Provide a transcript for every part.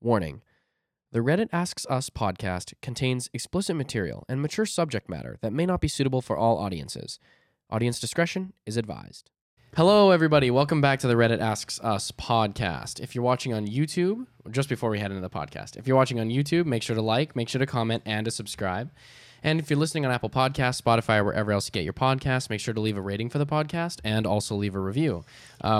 Warning: The Reddit Asks Us podcast contains explicit material and mature subject matter that may not be suitable for all audiences. Audience discretion is advised. Hello, everybody. Welcome back to the Reddit Asks Us podcast. If you're watching on YouTube, just before we head into the podcast, if you're watching on YouTube, make sure to like, make sure to comment, and to subscribe. And if you're listening on Apple Podcasts, Spotify, or wherever else you get your podcasts, make sure to leave a rating for the podcast and also leave a review.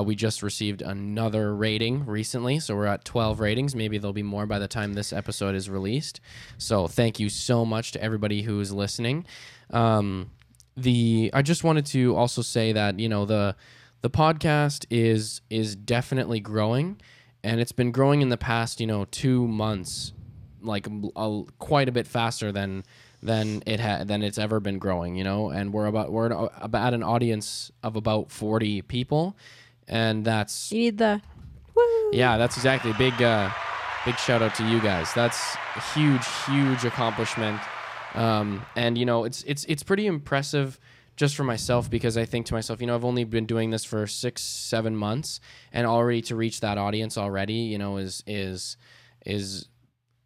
We just received another rating recently, so we're at 12 ratings. Maybe there'll be more by the time this episode is released. So thank you so much to everybody who is listening. I just wanted to also say that, you know, the podcast is definitely growing, and it's been growing in the past, 2 months, like quite a bit faster than it's ever been growing, and we're about an audience of about 40 people, and that's you need the woo. Yeah, that's exactly. Big shout out to you guys. That's a huge accomplishment, and it's pretty impressive just for myself, because I think to myself, I've only been doing this for 6-7 months, and already to reach that audience already,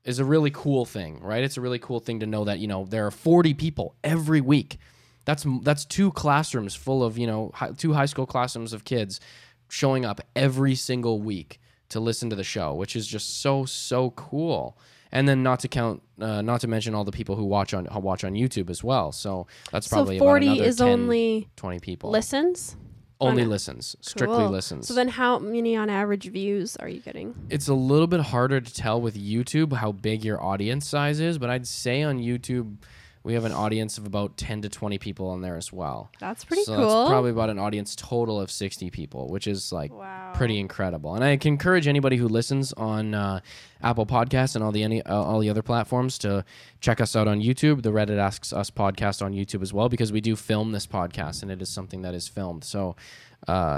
is a really cool thing, right? It's a really cool thing to know that, there are 40 people every week. That's 2 classrooms full of, 2 high school classrooms of kids showing up every single week to listen to the show, which is just so cool. And then not to mention all the people who watch on YouTube as well. So that's probably about another 40 is 10, only 20 people. Listens? Only listens, strictly cool. Listens. So then how many on average views are you getting? It's a little bit harder to tell with YouTube how big your audience size is, but I'd say on YouTube we have an audience of about 10 to 20 people on there as well. That's pretty cool. So that's probably about an audience total of 60 people, which is pretty incredible. And I can encourage anybody who listens on Apple Podcasts and all the other platforms to check us out on YouTube, the Reddit Asks Us podcast on YouTube as well, because we do film this podcast, and it is something that is filmed. So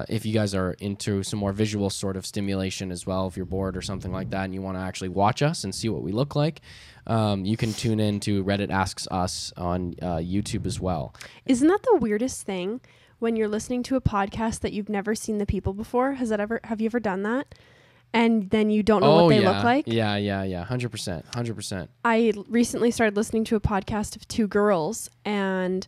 if you guys are into some more visual sort of stimulation as well, if you're bored or something like that and you want to actually watch us and see what we look like, you can tune in to Reddit Asks Us on YouTube as well. Isn't that the weirdest thing when you're listening to a podcast that you've never seen the people before? Have you ever done that? And then you don't know what they look like? Yeah. 100%. I recently started listening to a podcast of 2 girls, and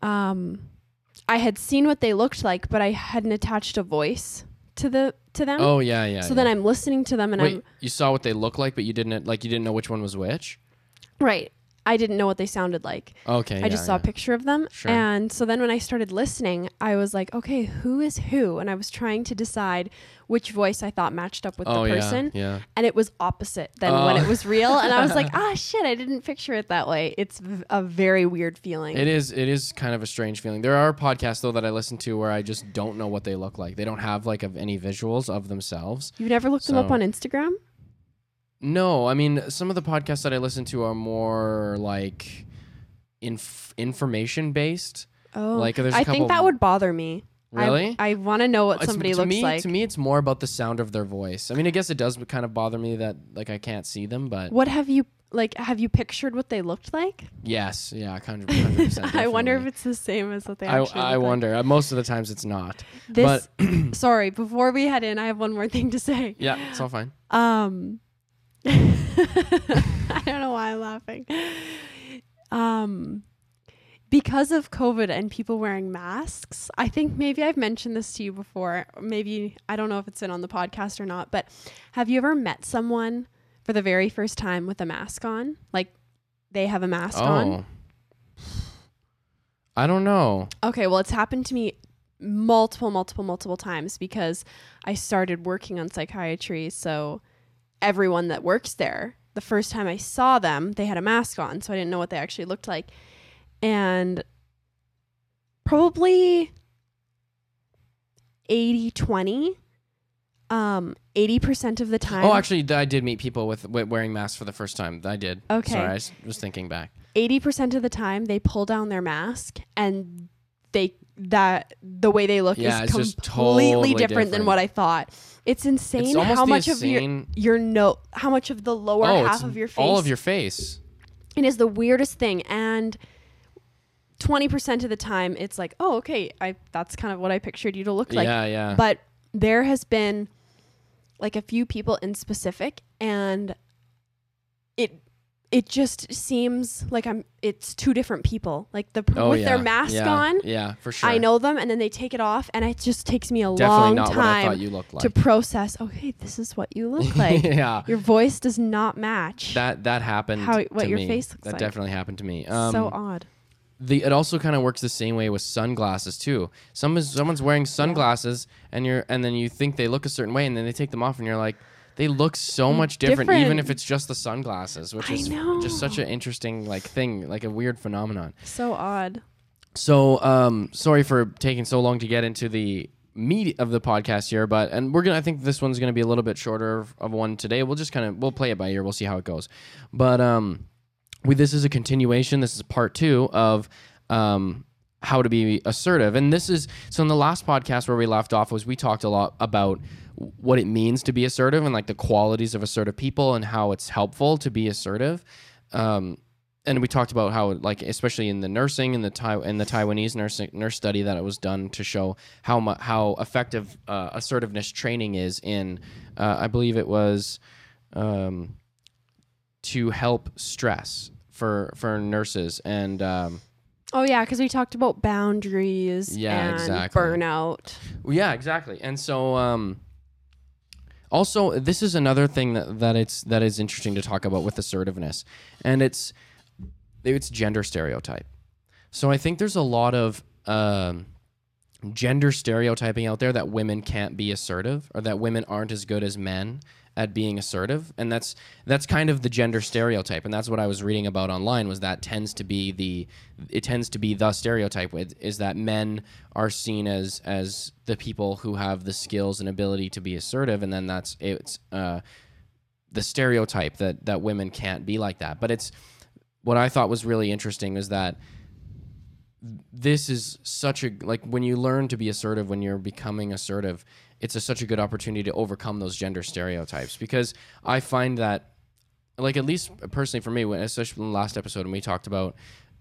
I had seen what they looked like, but I hadn't attached a voice to them. Oh yeah. So then I'm listening to them, and you saw what they look like, but you didn't know which one was which. Right. I didn't know what they sounded like. Okay. I just saw a picture of them. Sure. And so then when I started listening, I was like, okay, who is who? And I was trying to decide which voice I thought matched up with the person. Yeah. And it was opposite than when it was real. And I was like, shit, I didn't picture it that way. It's a very weird feeling. It is kind of a strange feeling. There are podcasts, though, that I listen to where I just don't know what they look like. They don't have any visuals of themselves. You've never looked them up on Instagram? No, some of the podcasts that I listen to are more information based. Oh, there's I think that would bother me. Really? I want to know what somebody looks like. To me, it's more about the sound of their voice. I guess it does kind of bother me that I can't see them, but what have you have you pictured what they looked like? Yes, yeah, 100%. I wonder if it's the same as what they actually look like. I wonder. Most of the times it's not. Sorry, before we head in, I have one more thing to say. Yeah, it's all fine. I don't know why I'm laughing. Because of COVID and people wearing masks, I think maybe I've mentioned this to you before. Maybe, I don't know if it's been on the podcast or not, but have you ever met someone for the very first time with a mask on? Like they have a mask on? I don't know. Okay, well, it's happened to me multiple times because I started working on psychiatry, so everyone that works there, the first time I saw them, they had a mask on, so I didn't know what they actually looked like. And probably 80-20, 80% of the time. Oh, actually, I did meet people with wearing masks for the first time. I did. Okay. Sorry, I was thinking back. 80% of the time, they pull down their mask, and the way they look is completely totally different than what I thought. It's insane how much of the lower half of your face, all of your face. It is the weirdest thing, and 20% of the time it's like, oh, okay, that's kind of what I pictured you to look like. Yeah. But there has been like a few people in specific, and it just seems like it's two different people. Like their mask on. Yeah, for sure. I know them, and then they take it off, and it just takes me a long time to process, okay, this is what you look like. Yeah. Your voice does not match. That happened what your face looks like. That definitely happened to me. So odd. It also kind of works the same way with sunglasses too. Someone's wearing sunglasses, and then you think they look a certain way, and then they take them off, and you're like, they look so much different, even if it's just the sunglasses, which is just such an interesting thing, like a weird phenomenon. So odd. So sorry for taking so long to get into the meat of the podcast here, but we're gonna. I think this one's gonna be a little bit shorter of one today. We'll just we'll play it by ear. We'll see how it goes. But this is a continuation. This is part 2 of how to be assertive, and this is so. In the last podcast where we left off was we talked a lot about what it means to be assertive and the qualities of assertive people and how it's helpful to be assertive. And we talked about how especially in the nursing and the Taiwanese nurse study that it was done to show how effective assertiveness training is in I believe it was to help stress for nurses and. Oh, yeah, because we talked about boundaries and burnout. Yeah, exactly. And so also this is another thing that is interesting to talk about with assertiveness, and it's gender stereotype. So I think there's a lot of gender stereotyping out there that women can't be assertive or that women aren't as good as men at being assertive, and that's kind of the gender stereotype, and that's what I was reading about online was that tends to be the stereotype is that men are seen as the people who have the skills and ability to be assertive, and then it's the stereotype that women can't be like that. But it's what I thought was really interesting is that this is such a when you learn to be assertive, when you're becoming assertive, it's such a good opportunity to overcome those gender stereotypes, because I find that, at least personally for me, especially in the last episode when we talked about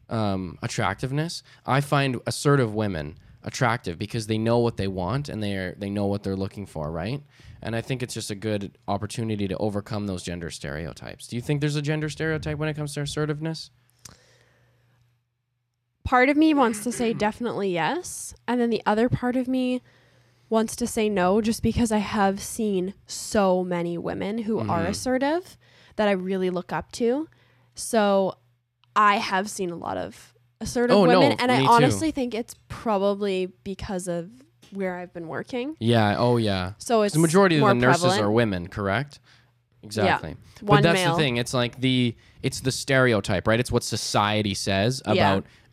attractiveness, I find assertive women attractive because they know what they want and they know what they're looking for, right? And I think it's just a good opportunity to overcome those gender stereotypes. Do you think there's a gender stereotype when it comes to assertiveness? Part of me wants to say definitely yes, and then the other part of me wants to say no, just because I have seen so many women who are assertive that I really look up to. So I have seen a lot of assertive women, and I honestly think it's probably because of where I've been working. Yeah. Oh, yeah. So it's the majority of the nurses prevalent. Are women, correct? Exactly. Yeah. But that's male. The thing. It's it's the stereotype, right? It's what society says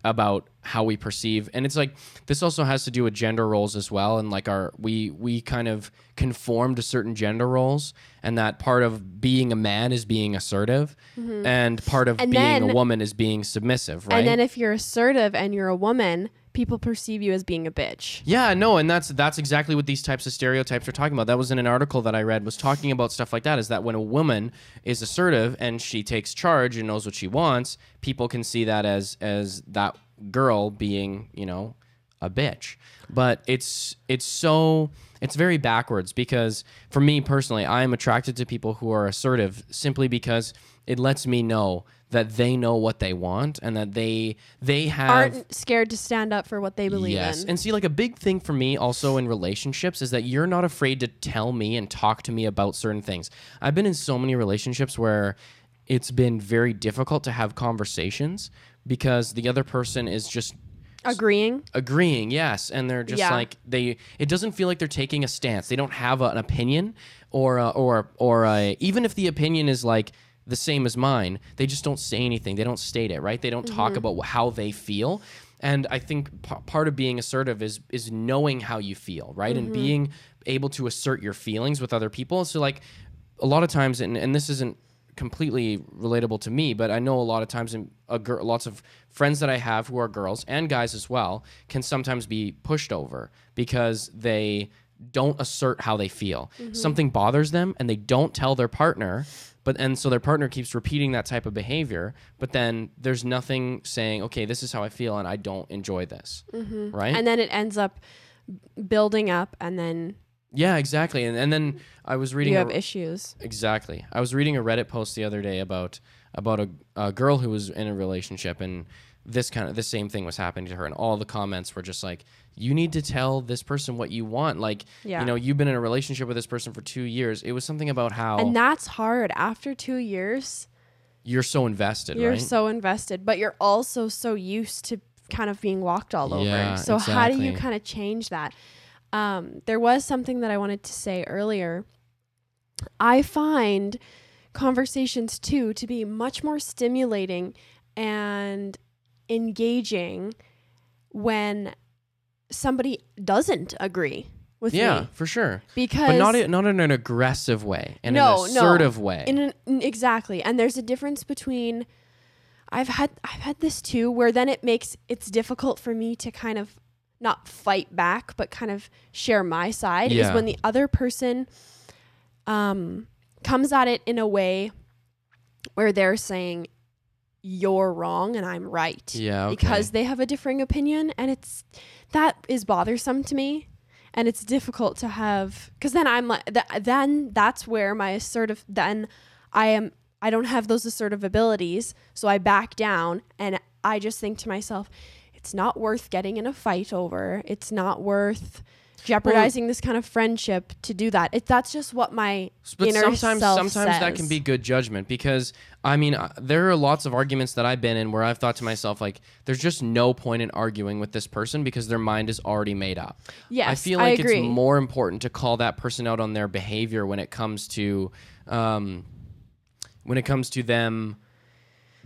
about how we perceive, and this also has to do with gender roles as well, and we kind of conform to certain gender roles, and that part of being a man is being assertive, and part of being a woman is being submissive, right? And then if you're assertive and you're a woman, people perceive you as being a bitch. Yeah, no, and that's exactly what these types of stereotypes are talking about. That was in an article that I read, was talking about stuff like that, is that when a woman is assertive and she takes charge and knows what she wants, people can see that as that girl being, a bitch. But it's very backwards, because for me personally, I am attracted to people who are assertive simply because it lets me know that they know what they want and that they aren't scared to stand up for what they believe in. Yes. And see, a big thing for me also in relationships is that you're not afraid to tell me and talk to me about certain things. I've been in so many relationships where it's been very difficult to have conversations because the other person is just agreeing, yes, and they're just it doesn't feel like they're taking a stance. They don't have an opinion or even if the opinion is the same as mine, they just don't say anything. They don't state it, right? They don't talk about how they feel. And I think part of being assertive is knowing how you feel, right? And being able to assert your feelings with other people. So a lot of times, and this isn't completely relatable to me, but I know a lot of times lots of friends that I have who are girls and guys as well can sometimes be pushed over because they don't assert how they feel. Something bothers them and they don't tell their partner, and so their partner keeps repeating that type of behavior, but then there's nothing saying, okay, this is how I feel and I don't enjoy this, right? And then it ends up building up, and then Yeah, exactly. And then I was reading... You have issues. Exactly. I was reading a Reddit post the other day about a girl who was in a relationship, and this same thing was happening to her, and all the comments were just like, you need to tell this person what you want. Like, yeah. You know, you've been in a relationship with this person for 2 years. It was something about how... And that's hard. After 2 years... You're so invested, right? You're so invested, but you're also so used to kind of being walked all over. So how do you kind of change that? There was something that I wanted to say earlier. I find conversations too to be much more stimulating and engaging when somebody doesn't agree with me. Yeah, for sure. Because but not in an aggressive way, in an assertive way. Exactly. And there's a difference between I've had this too, where then it's difficult for me to kind of not fight back, but kind of share my side, is when the other person comes at it in a way where they're saying, you're wrong and I'm right. Yeah, okay. Because they have a differing opinion, and that is bothersome to me. And it's difficult to have, because then I'm like, then that's where my assertive, then I don't have those assertive abilities. So I back down, and I just think to myself, it's not worth getting in a fight over. It's not worth jeopardizing this kind of friendship to do that. That's just what my inner self says. That can be good judgment, because I mean, there are lots of arguments that I've been in where I've thought to myself, like, there's just no point in arguing with this person because their mind is already made up. Yes, I feel like it's more important to call that person out on their behavior when it comes to them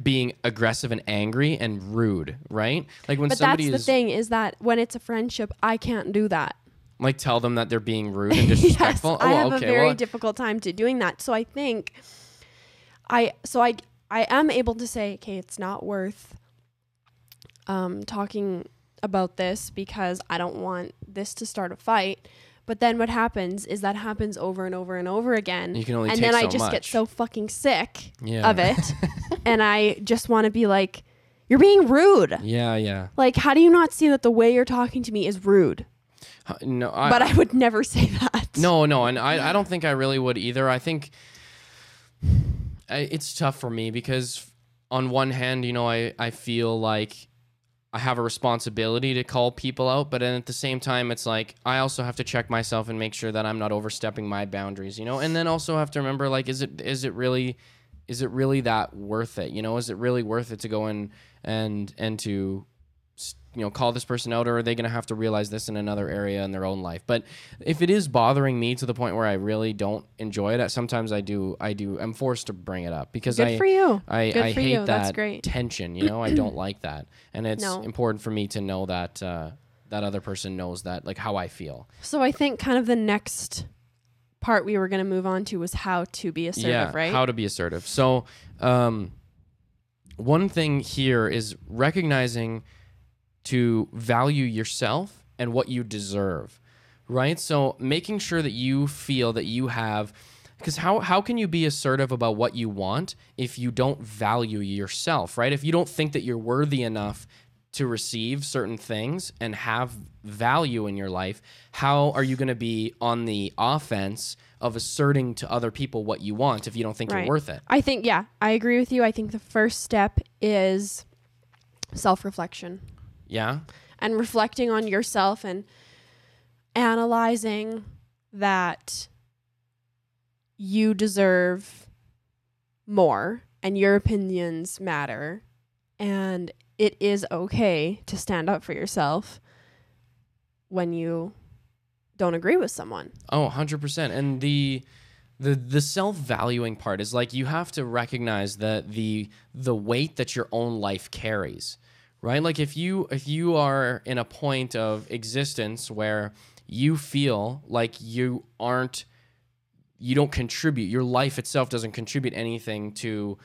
being aggressive and angry and rude, right? Like when somebody that's the thing is that when it's a friendship, I can't do that. Like tell them that they're being rude and disrespectful. Yes, I have a very difficult time to doing that. So I think I am able to say, okay, it's not worth talking about this because I don't want this to start a fight. But then what happens is that happens over and over and over again. You can only and take then so I just much. Get so fucking sick of it. And I just want to be like, you're being rude. Yeah, yeah. Like, how do you not see that the way you're talking to me is rude? But I would never say that. No, and I don't think I really would either. I think it's tough for me because on one hand, you know, I feel like I have a responsibility to call people out, but then at the same time, it's like I also have to check myself and make sure that I'm not overstepping my boundaries, you know, and then also have to remember, like, is it really that worth it? You know, is it really worth it to go in and to, you know, call this person out, or are they going to have to realize this in another area in their own life? But if it is bothering me to the point where I really don't enjoy it, sometimes I do. I'm forced to bring it up because I hate that tension. You know, I don't like that. And it's important for me to know that, that other person knows that, like, how I feel. So I think kind of the next part we were going to move on to was how to be assertive, right? How to be assertive. So, one thing here is recognizing to value yourself and what you deserve, right? So making sure that you feel that you have, because how can you be assertive about what you want if you don't value yourself, right? If you don't think that you're worthy enough to receive certain things and have value in your life, how are you going to be on the offense of asserting to other people what you want if you don't think you're worth it? I think, I agree with you. I think the first step is self-reflection. Yeah. And reflecting on yourself and analyzing that you deserve more and your opinions matter and it is okay to stand up for yourself when you don't agree with someone. Oh, 100%. And the self-valuing part is like you have to recognize that the weight that your own life carries. Right? Like if you are in a point of existence where you feel like you don't contribute, your life itself doesn't contribute anything to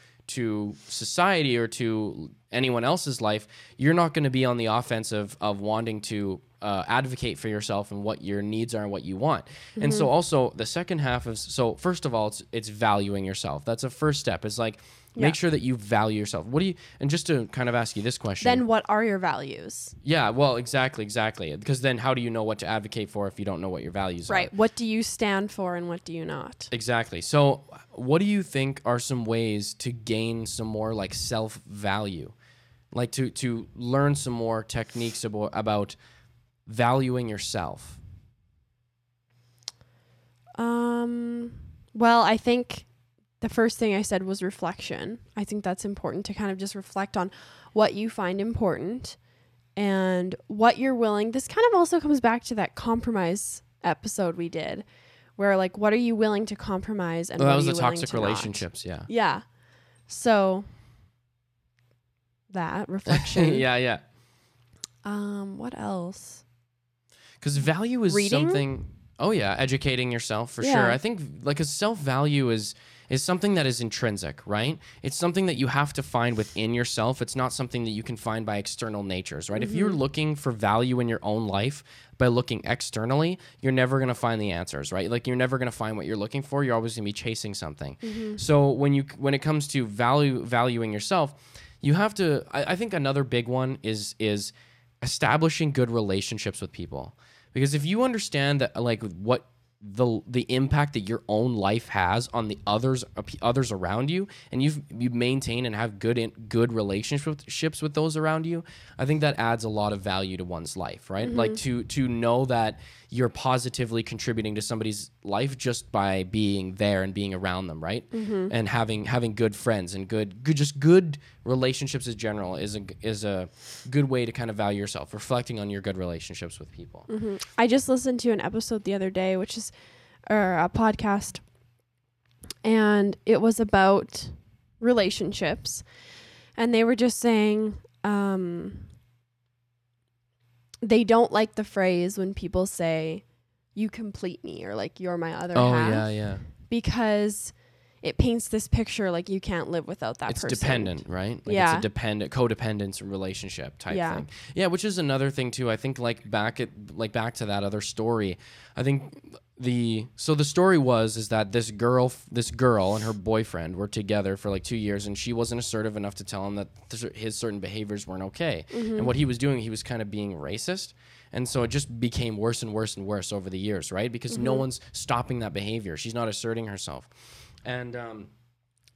society or to anyone else's life, you're not going to be on the offensive of wanting to advocate for yourself and what your needs are and what you want. Mm-hmm. And so also the second half is, so first of all, it's valuing yourself. That's a first step. It's like, make sure that you value yourself. What do you, and just to kind of ask you this question. Then what are your values? Yeah, well, exactly. Because then how do you know what to advocate for if you don't know what your values are? Right. What do you stand for and what do you not? Exactly. So what do you think are some ways to gain some more like self-value? Like to learn some more techniques about valuing yourself? Well, I think the first thing I said was reflection. I think that's important to kind of just reflect on what you find important and what you're willing. This kind of also comes back to that compromise episode we did where like, what are you willing to compromise? And well, that was the toxic relationships. Not? Yeah. Yeah. So that reflection. Yeah. What else? Because value is reading? Something. Oh yeah. Educating yourself for sure. I think like a self-value is something that is intrinsic, right? It's something that you have to find within yourself. It's not something that you can find by external natures, right? Mm-hmm. If you're looking for value in your own life by looking externally, you're never going to find the answers, right? Like you're never going to find what you're looking for. You're always going to be chasing something. Mm-hmm. So when it comes to valuing yourself, you have to, I think another big one is establishing good relationships with people. Because if you understand that like what the impact that your own life has on the others around you, and you maintain and have good relationships with those around you, I think that adds a lot of value to one's life, right? Mm-hmm. Like to know that you're positively contributing to somebody's life just by being there and being around them, right? Mm-hmm. And having good friends and good relationships in general is a good way to kind of value yourself, reflecting on your good relationships with people. Mm-hmm. I just listened to an episode the other day, which is a podcast, and it was about relationships, and they were just saying they don't like the phrase when people say you complete me or like you're my other half, because it paints this picture like you can't live without that person. It's dependent, right? Like it's a codependence relationship type thing. Yeah, which is another thing too. I think like back to that other story. I think the story was that this girl and her boyfriend were together for like 2 years, and she wasn't assertive enough to tell him that his certain behaviors weren't okay. Mm-hmm. And what he was doing, he was kind of being racist. And so it just became worse and worse and worse over the years, right? Because no one's stopping that behavior. She's not asserting herself. And,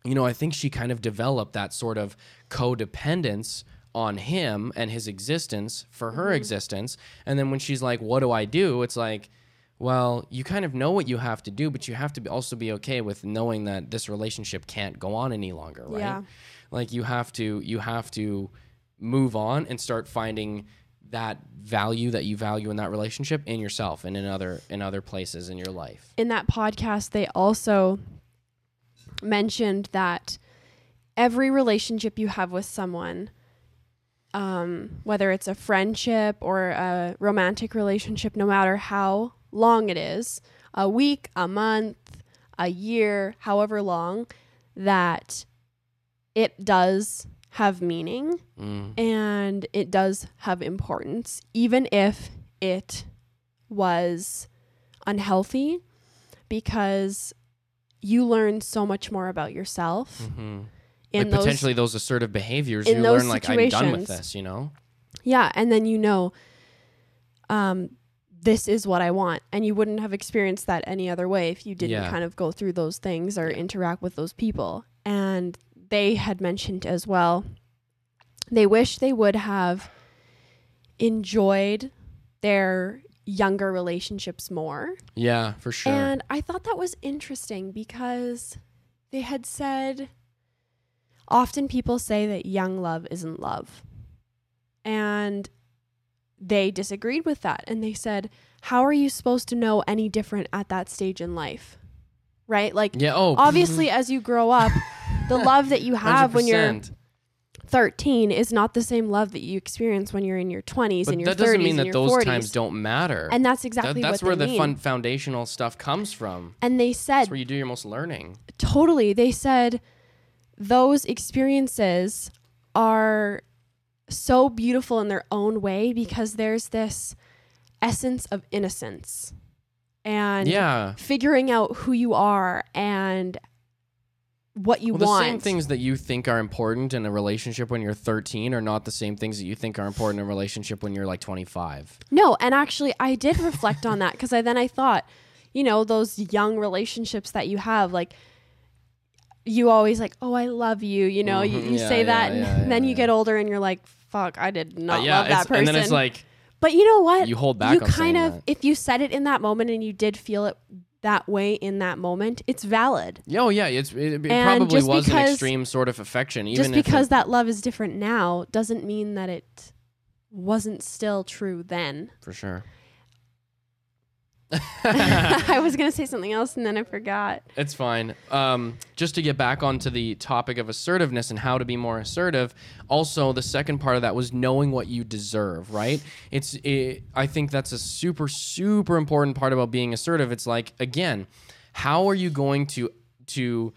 I think she kind of developed that sort of codependence on him and his existence for her existence. And then when she's like, what do I do? It's like, well, you kind of know what you have to do, but you have to also be okay with knowing that this relationship can't go on any longer, right? Yeah. Like you have to move on and start finding that value that you value in that relationship in yourself and in other places in your life. In that podcast, they also mentioned that every relationship you have with someone, whether it's a friendship or a romantic relationship, no matter how long it is, a week, a month, a year, however long, that it does have meaning and it does have importance, even if it was unhealthy, because you learn so much more about yourself. Mm-hmm. And like potentially those assertive behaviors, you learn like, I'm done with this, you know? Yeah. And then, this is what I want. And you wouldn't have experienced that any other way if you didn't kind of go through those things or interact with those people. And they had mentioned as well, they wish they would have enjoyed their younger relationships more. Yeah, for sure. And I thought that was interesting because they had said, often people say that young love isn't love. And they disagreed with that. And they said, how are you supposed to know any different at that stage in life? Right? Like, obviously as you grow up, the love that you have 100%. When you're 13 is not the same love that you experience when you're in your 20s and your 30s and your 40s. But that doesn't mean that those times don't matter. And that's exactly what they mean. That's where the fun foundational stuff comes from. And they said... That's where you do your most learning. Totally. They said those experiences are so beautiful in their own way because there's this essence of innocence and figuring out who you are and what you want. The same things that you think are important in a relationship when you're 13 are not the same things that you think are important in a relationship when you're like 25. No, and actually I did reflect on that because I thought, you know, those young relationships that you have, like you always like, oh, I love you, you know, you say that and then you get older and you're like, fuck, I did not love that person. And then it's like, but you know what? You hold back. You kind of, if you said it in that moment and you did feel it that way in that moment, it's valid. Oh yeah, it probably was an extreme sort of affection. Even just because that love is different now doesn't mean that it wasn't still true then. For sure. I was going to say something else and then I forgot. It's fine. Just to get back onto the topic of assertiveness and how to be more assertive. Also, the second part of that was knowing what you deserve, right? I think that's a super, super important part about being assertive. It's like, again, how are you going to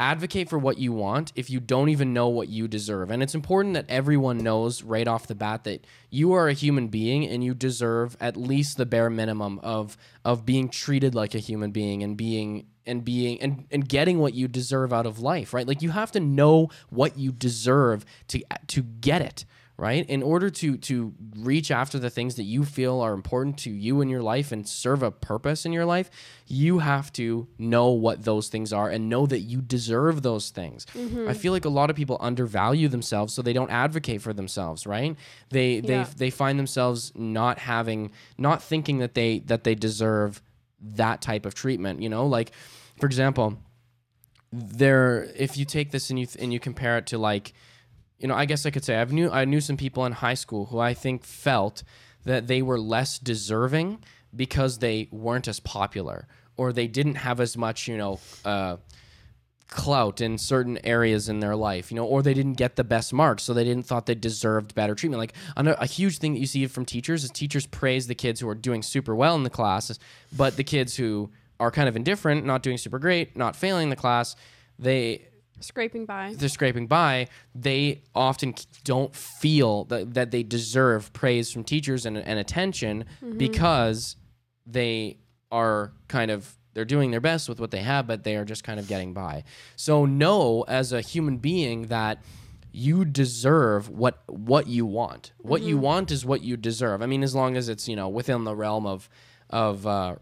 advocate for what you want if you don't even know what you deserve? And it's important that everyone knows right off the bat that you are a human being and you deserve at least the bare minimum of being treated like a human being and being and getting what you deserve out of life, right? Like you have to know what you deserve to get it, right? In order to reach after the things that you feel are important to you in your life and serve a purpose in your life, you have to know what those things are and know that you deserve those things. Mm-hmm. I feel like a lot of people undervalue themselves, so they don't advocate for themselves, right? They find themselves not thinking that they deserve that type of treatment, you know? Like, for example, if you take this and you compare it to like, you know, I guess I could say I knew some people in high school who I think felt that they were less deserving because they weren't as popular or they didn't have as much, you know, clout in certain areas in their life, you know, or they didn't get the best marks, so they didn't thought they deserved better treatment. Like a huge thing that you see from teachers is teachers praise the kids who are doing super well in the classes, but the kids who are kind of indifferent, not doing super great, not failing the class, They're scraping by. They often don't feel that they deserve praise from teachers and attention mm-hmm. because they are kind of, they're doing their best with what they have, but they are just kind of getting by. So know as a human being that you deserve what you want. What mm-hmm. you want is what you deserve. I mean, as long as it's, you know, within the realm of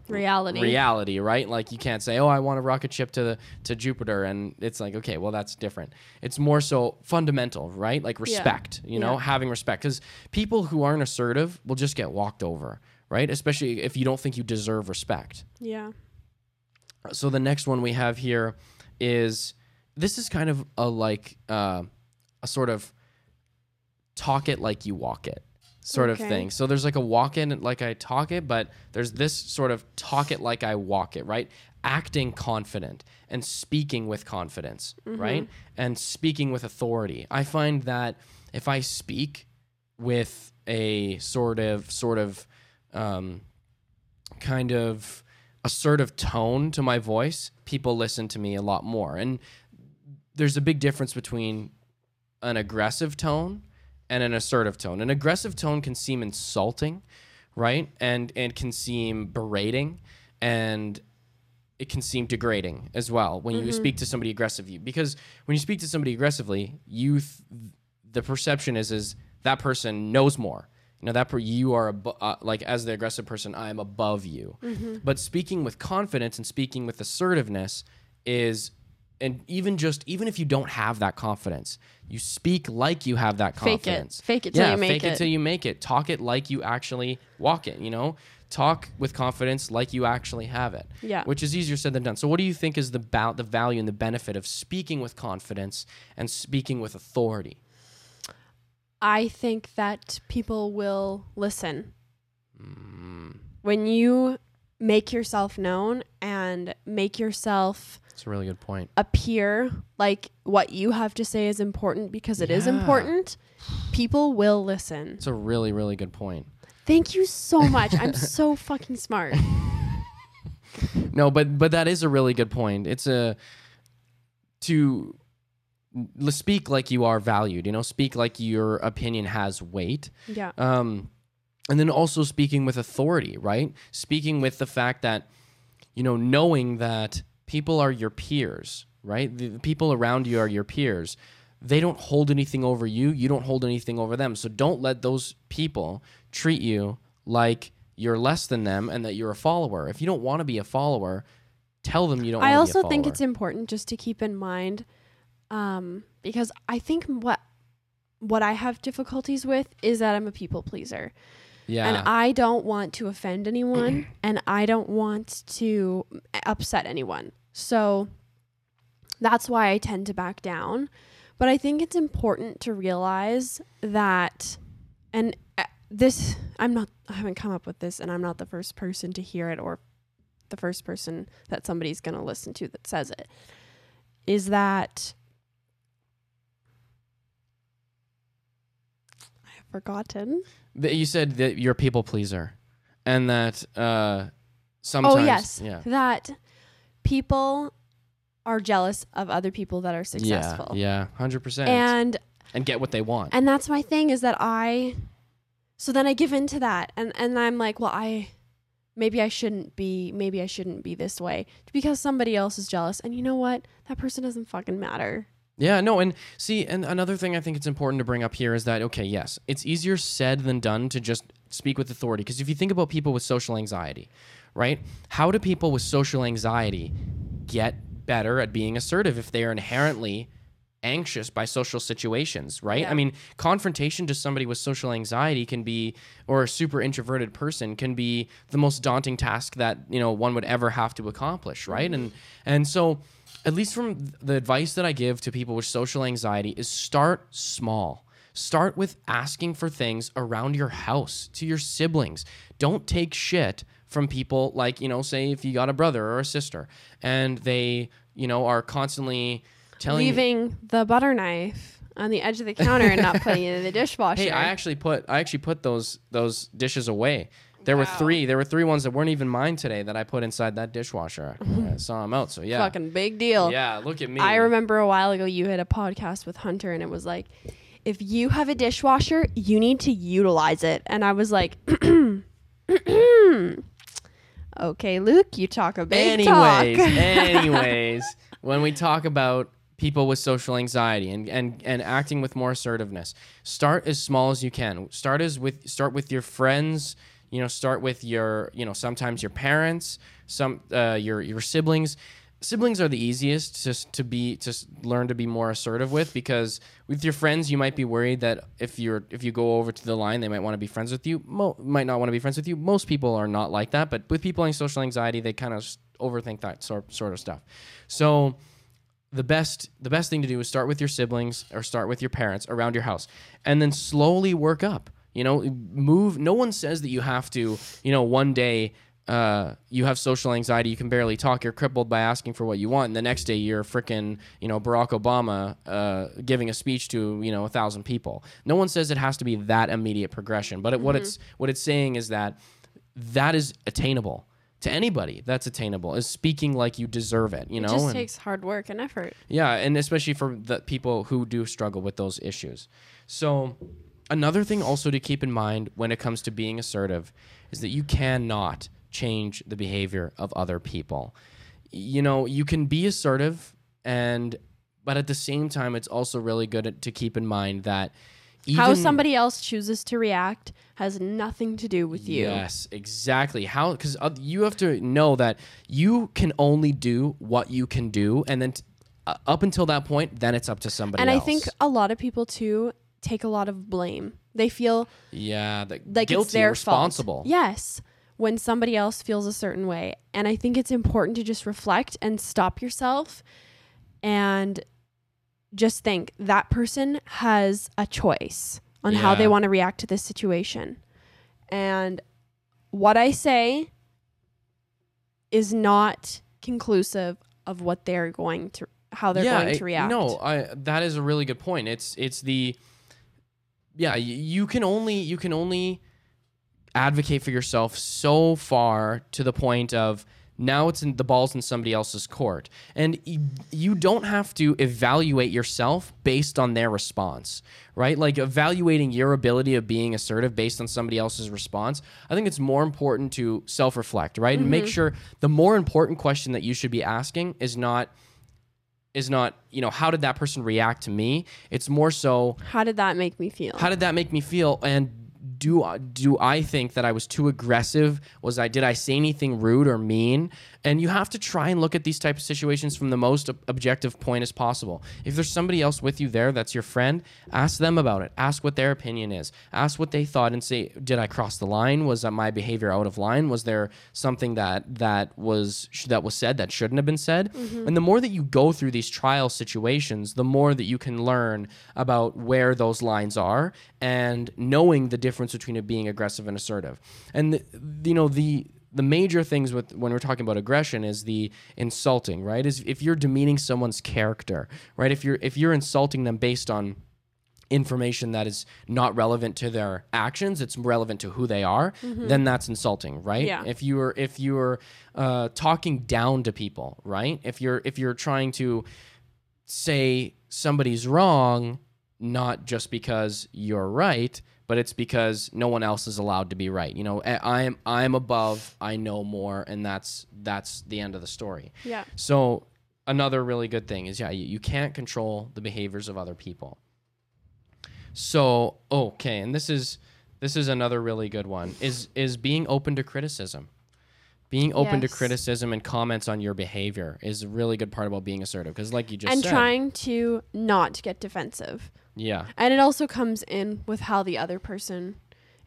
reality, right? Like you can't say, oh, I want a rocket ship to Jupiter, and it's like, okay, well, that's different. It's more so fundamental, right? Like respect, you know, having respect, because people who aren't assertive will just get walked over, right? Especially if you don't think you deserve respect. Yeah. So the next one we have here is kind of a sort of talk it like you walk it sort of thing. So there's like a walk in like I talk it, but there's this sort of talk it like I walk it, right? Acting confident and speaking with confidence, mm-hmm. right? And speaking with authority. I find that if I speak with a sort of assertive tone to my voice, people listen to me a lot more. And there's a big difference between an aggressive tone and an assertive tone. An aggressive tone can seem insulting, right? And can seem berating, and it can seem degrading as well when mm-hmm. you speak to somebody aggressively. Because when you speak to somebody aggressively, the perception is that person knows more. You know, you are as the aggressive person, I am above you. Mm-hmm. But speaking with confidence and speaking with assertiveness is, and even if you don't have that confidence, you speak like you have that confidence. Fake it till you make it. Fake it till you make it. Talk it like you actually walk it, you know? Talk with confidence like you actually have it. Yeah. Which is easier said than done. So what do you think is the value and the benefit of speaking with confidence and speaking with authority? I think that people will listen. When you make yourself known and make yourself... That's a really good point. Appear like what you have to say is important because it is important. People will listen. It's a really, really good point. Thank you so much. I'm so fucking smart. No, but that is a really good point. It's speak like you are valued, you know, speak like your opinion has weight. Yeah. And then also speaking with authority, right? Speaking with the fact that, you know, knowing that people are your peers, right? The people around you are your peers. They don't hold anything over you. You don't hold anything over them. So don't let those people treat you like you're less than them and that you're a follower. If you don't want to be a follower, tell them you don't want to be a follower. I also think it's important just to keep in mind, because I think what I have difficulties with is that I'm a people pleaser. Yeah. And I don't want to offend anyone and I don't want to upset anyone. So that's why I tend to back down. But I think it's important to realize that, and this, I haven't come up with this and I'm not the first person to hear it or the first person that somebody's going to listen to that says it, is that I have forgotten. You said that you're a people pleaser and that sometimes... Oh, yes. Yeah. That people are jealous of other people that are successful. Yeah, 100%. And get what they want. And that's my thing is that so then I give in to that and I'm like, well, maybe I shouldn't be this way because somebody else is jealous. And you know what? That person doesn't fucking matter. Yeah, no. And see, and another thing I think it's important to bring up here is that, okay, yes, it's easier said than done to just speak with authority. Because if you think about people with social anxiety, right? How do people with social anxiety get better at being assertive if they are inherently anxious by social situations, right? Yeah. I mean, confrontation to somebody with social anxiety can be, or a super introverted person can be the most daunting task that, you know, one would ever have to accomplish, right? And so, at least from the advice that I give to people with social anxiety is start small. Start with asking for things around your house, to your siblings. Don't take shit from people like, you know, say if you got a brother or a sister and they, you know, are constantly leaving the butter knife on the edge of the counter and not putting it in the dishwasher. Hey, I actually put those dishes away. There were three ones that weren't even mine today that I put inside that dishwasher. I saw them out. So yeah, fucking big deal. Yeah, look at me. I remember a while ago you had a podcast with Hunter and it was like, if you have a dishwasher, you need to utilize it. And I was like, okay, Luke, you talk a big talk. Anyways, when we talk about people with social anxiety and acting with more assertiveness, start as small as you can. Start with your friends. You know, start with your, you know, sometimes your parents, your siblings. Siblings are the easiest to learn to be more assertive with, because with your friends you might be worried that if you go over to the line they might want to be friends with you, might not want to be friends with you. Most people are not like that, but with people in social anxiety they kind of overthink that sort of stuff. So the best thing to do is start with your siblings or start with your parents around your house, and then slowly work up. You know, move. No one says that you have to, you know, one day you have social anxiety, you can barely talk, you're crippled by asking for what you want, and the next day you're freaking, you know, Barack Obama giving a speech to, you know, 1,000 people. No one says it has to be that immediate progression, but what it's saying is that is attainable. To anybody, that's attainable, is speaking like you deserve it, you know? It just takes hard work and effort. Yeah, and especially for the people who do struggle with those issues. So another thing also to keep in mind when it comes to being assertive is that you cannot change the behavior of other people. You know, you can be assertive, but at the same time, it's also really good to keep in mind that how somebody else chooses to react has nothing to do with you. Yes, exactly. Because you have to know that you can only do what you can do. And then up until that point, then it's up to somebody else. And I think a lot of people, too, take a lot of blame. They feel like guilty, it's their responsible. Fault. Yes, when somebody else feels a certain way. And I think it's important to just reflect and stop yourself and just think that person has a choice on how they want to react to this situation. And what I say is not conclusive of what they're going to, how they're going to react. No, that is a really good point. It's the, you can only advocate for yourself so far to the point of Now it's in the ball's in somebody else's court. And you don't have to evaluate yourself based on their response, right? Like evaluating your ability of being assertive based on somebody else's response. I think it's more important to self-reflect, right? Mm-hmm. And make sure the more important question that you should be asking is not, you know, how did that person react to me? It's more so, how did that make me feel? How did that make me feel? And do I think that I was too aggressive? Did I say anything rude or mean? And you have to try and look at these type of situations from the most objective point as possible. If there's somebody else with you there that's your friend, ask them about it. Ask what their opinion is. Ask what they thought and say, did I cross the line? Was my behavior out of line? Was there something that was said that shouldn't have been said? Mm-hmm. And the more that you go through these trial situations, the more that you can learn about where those lines are and knowing the difference between it being aggressive and assertive. And the major things with when we're talking about aggression is the insulting, right? Is if you're demeaning someone's character, right? If you're insulting them based on information that is not relevant to their actions, it's relevant to who they are, mm-hmm. then that's insulting, right? Yeah. If you're talking down to people, right? If you're trying to say somebody's wrong, not just because you're right, but it's because no one else is allowed to be right. You know, I'm above, I know more, and that's the end of the story. Yeah. So another really good thing is, yeah, you can't control the behaviors of other people. So, okay, and this is another really good one, is being open to criticism. Being open to criticism and comments on your behavior is a really good part about being assertive, because like you just said. And trying to not get defensive. Yeah. And it also comes in with how the other person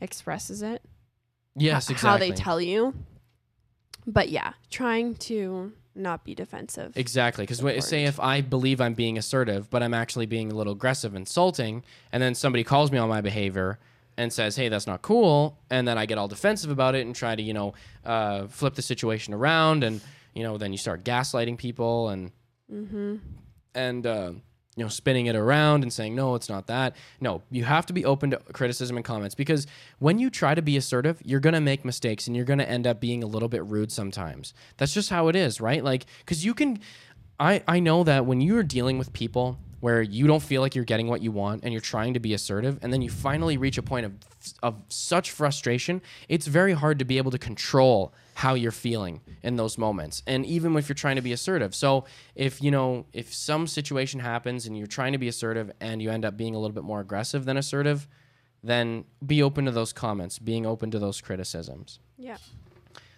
expresses it. Yes, exactly. How they tell you. But yeah, trying to not be defensive. Exactly. Because say if I believe I'm being assertive, but I'm actually being a little aggressive, insulting, and then somebody calls me on my behavior and says, hey, that's not cool. And then I get all defensive about it and try to, flip the situation around. And, then you start gaslighting people and, mm-hmm. Spinning it around and saying, no, it's not that. No, you have to be open to criticism and comments, because when you try to be assertive, you're going to make mistakes and you're going to end up being a little bit rude sometimes. That's just how it is, right? Like, because I know that when you're dealing with people where you don't feel like you're getting what you want and you're trying to be assertive, and then you finally reach a point of such frustration, it's very hard to be able to control how you're feeling in those moments. And even if you're trying to be assertive. So if some situation happens and you're trying to be assertive and you end up being a little bit more aggressive than assertive, then be open to those comments, being open to those criticisms. Yeah.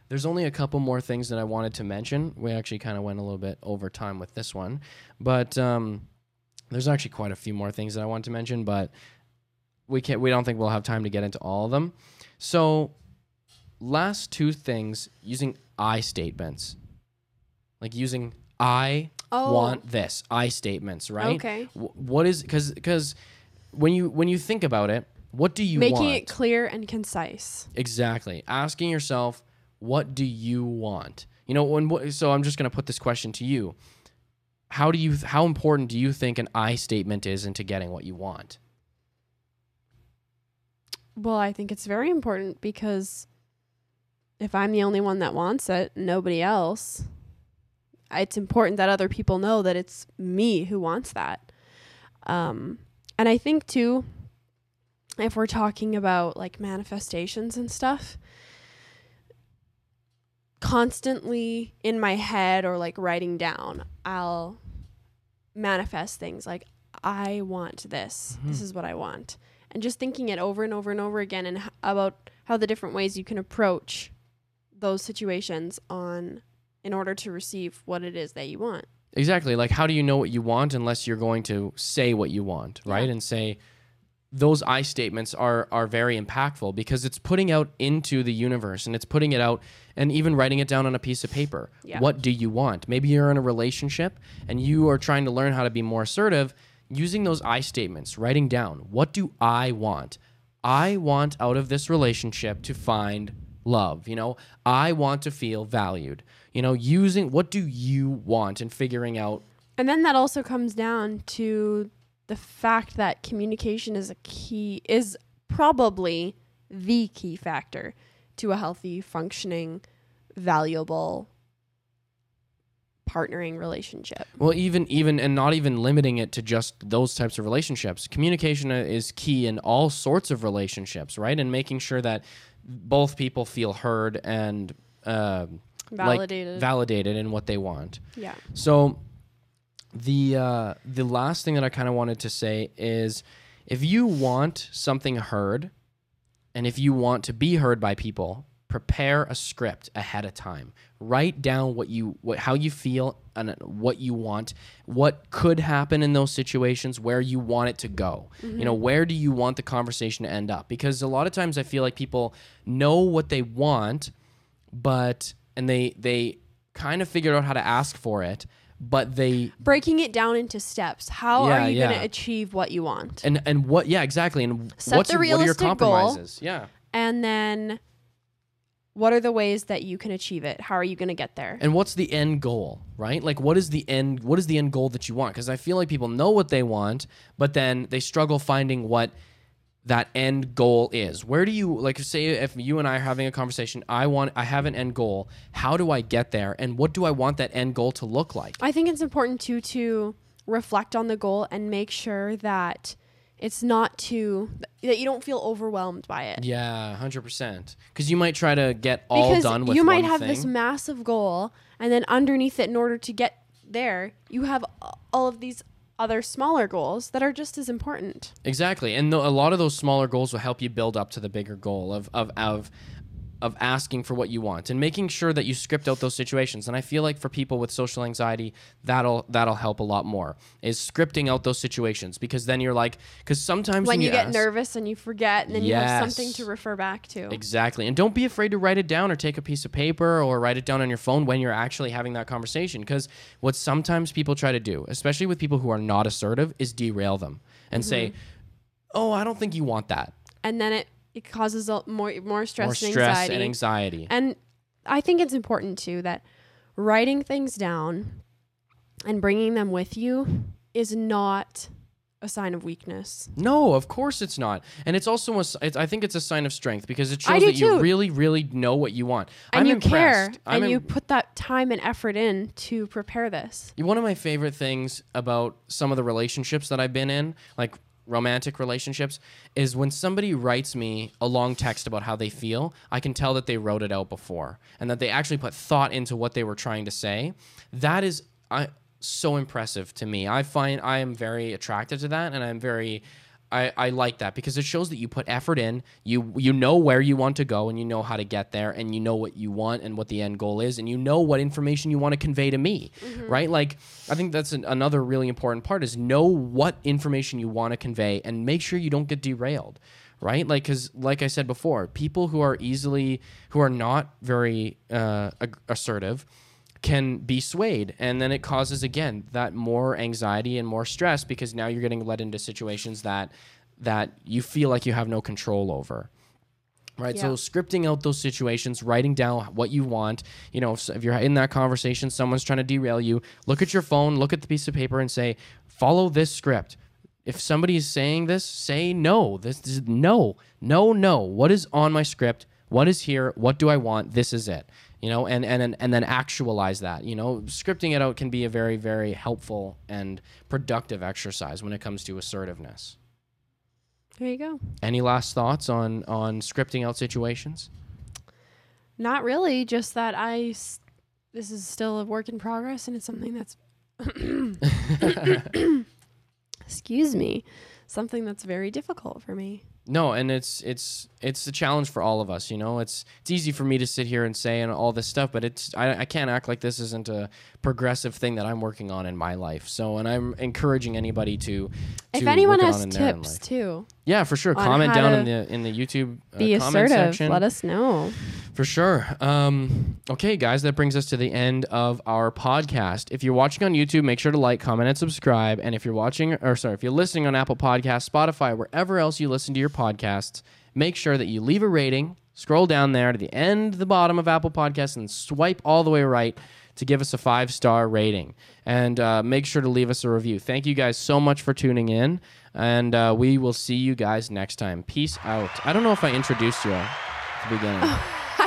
There's only a couple more things that I wanted to mention. We actually kind of went a little bit over time with this one, but there's actually quite a few more things that I want to mention, but we don't think we'll have time to get into all of them. So last two things, using I statements, like using I want this, I statements, right? Okay. What is, because when you think about it, what do you want? Making it clear and concise. Exactly. Asking yourself, what do you want? So I'm just going to put this question to you. How important do you think an I statement is into getting what you want? Well, I think it's very important, because if I'm the only one that wants it, nobody else, it's important that other people know that it's me who wants that. And I think too, if we're talking about like manifestations and stuff, constantly in my head or like writing down, I'll manifest things like, I want this, mm-hmm. this is what I want. And just thinking it over and over and over again, and about how the different ways you can approach those situations in order to receive what it is that you want. Exactly. Like, how do you know what you want unless you're going to say what you want, right? Yeah. And say, those I statements are very impactful, because it's putting out into the universe, and it's putting it out and even writing it down on a piece of paper. Yeah. What do you want? Maybe you're in a relationship and you are trying to learn how to be more assertive, using those I statements, writing down, what do I want? I want out of this relationship to find love. I want to feel valued, using what do you want and figuring out. And then that also comes down to the fact that communication is probably the key factor to a healthy, functioning, valuable partnering relationship. Well, even and not even limiting it to just those types of relationships. Communication is key in all sorts of relationships, right? And making sure that both people feel heard and validated in what they want. Yeah. So the last thing that I kind of wanted to say is, if you want something heard and if you want to be heard by people, prepare a script ahead of time. Write down how you feel and what you want, what could happen in those situations, where you want it to go. Mm-hmm. You know, where do you want the conversation to end up? Because a lot of times I feel like people know what they want, and they kind of figured out how to ask for it, but they breaking it down into steps. How are you going to achieve what you want? And what? Yeah, exactly. And what are your compromises? Goal, yeah. And then, what are the ways that you can achieve it? How are you going to get there? And what's the end goal, right? Like, what is the end goal that you want? Because I feel like people know what they want, but then they struggle finding what that end goal is. Where do you, like, say if you and I are having a conversation, I have an end goal. How do I get there? And what do I want that end goal to look like? I think it's important to reflect on the goal and make sure that that you don't feel overwhelmed by it. Yeah, 100%. Because you might try to get all done with one thing. You might have this massive goal, and then underneath it, in order to get there, you have all of these other smaller goals that are just as important. Exactly. And a lot of those smaller goals will help you build up to the bigger goal of asking for what you want and making sure that you script out those situations. And I feel like for people with social anxiety, that'll help a lot more, is scripting out those situations, because then you're like, because sometimes when you get nervous and you forget, and then you have something to refer back to. Exactly. And don't be afraid to write it down, or take a piece of paper, or write it down on your phone when you're actually having that conversation. Because what sometimes people try to do, especially with people who are not assertive, is derail them and say, oh, I don't think you want that. And then it causes more stress and anxiety. And I think it's important, too, that writing things down and bringing them with you is not a sign of weakness. No, of course it's not. And it's also, I think it's a sign of strength, because it shows that you really, really know what you want. And you care, and you put that time and effort in to prepare this. One of my favorite things about some of the relationships that I've been in, like romantic relationships, is when somebody writes me a long text about how they feel, I can tell that they wrote it out before and that they actually put thought into what they were trying to say. That is so impressive to me. I find I am very attracted to that, and I like that, because it shows that you put effort in, you know where you want to go, and you know how to get there, and you know what you want and what the end goal is, and you know what information you want to convey to me, right? Like, I think that's another really important part, is know what information you want to convey and make sure you don't get derailed, right? Like, because like I said before, people who are not very assertive can be swayed, and then it causes, again, that more anxiety and more stress, because now you're getting led into situations that you feel like you have no control over, right? Yeah. So scripting out those situations, writing down what you want, you know, if you're in that conversation, someone's trying to derail you, look at your phone, look at the piece of paper and say, follow this script. If somebody is saying this, say no. This is no. What is on my script? What is here? What do I want? This is it. You know, and then actualize that. You know, scripting it out can be a very, very helpful and productive exercise when it comes to assertiveness. There you go. Any last thoughts on scripting out situations? Not really, just that this is still a work in progress, and it's something that's excuse me, something that's very difficult for me. No, and it's a challenge for all of us, you know. It's easy for me to sit here and say and all this stuff, but I can't act like this isn't a progressive thing that I'm working on in my life. So, and I'm encouraging anybody to if anyone has tips too. Yeah, for sure. Comment down in the YouTube comment section. Let us know. For sure. Okay, guys, that brings us to the end of our podcast. If you're watching on YouTube, make sure to like, comment, and subscribe. And if you're listening on Apple Podcasts, Spotify, wherever else you listen to your podcasts, make sure that you leave a rating. Scroll down there to the end, the bottom of Apple Podcasts, and swipe all the way right to give us a 5-star rating. And make sure to leave us a review. Thank you guys so much for tuning in, and we will see you guys next time. Peace out. I don't know if I introduced you at the beginning.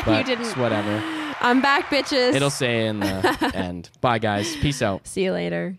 But you didn't. It's whatever. I'm back, bitches. It'll say in the end. Bye, guys. Peace out. See you later.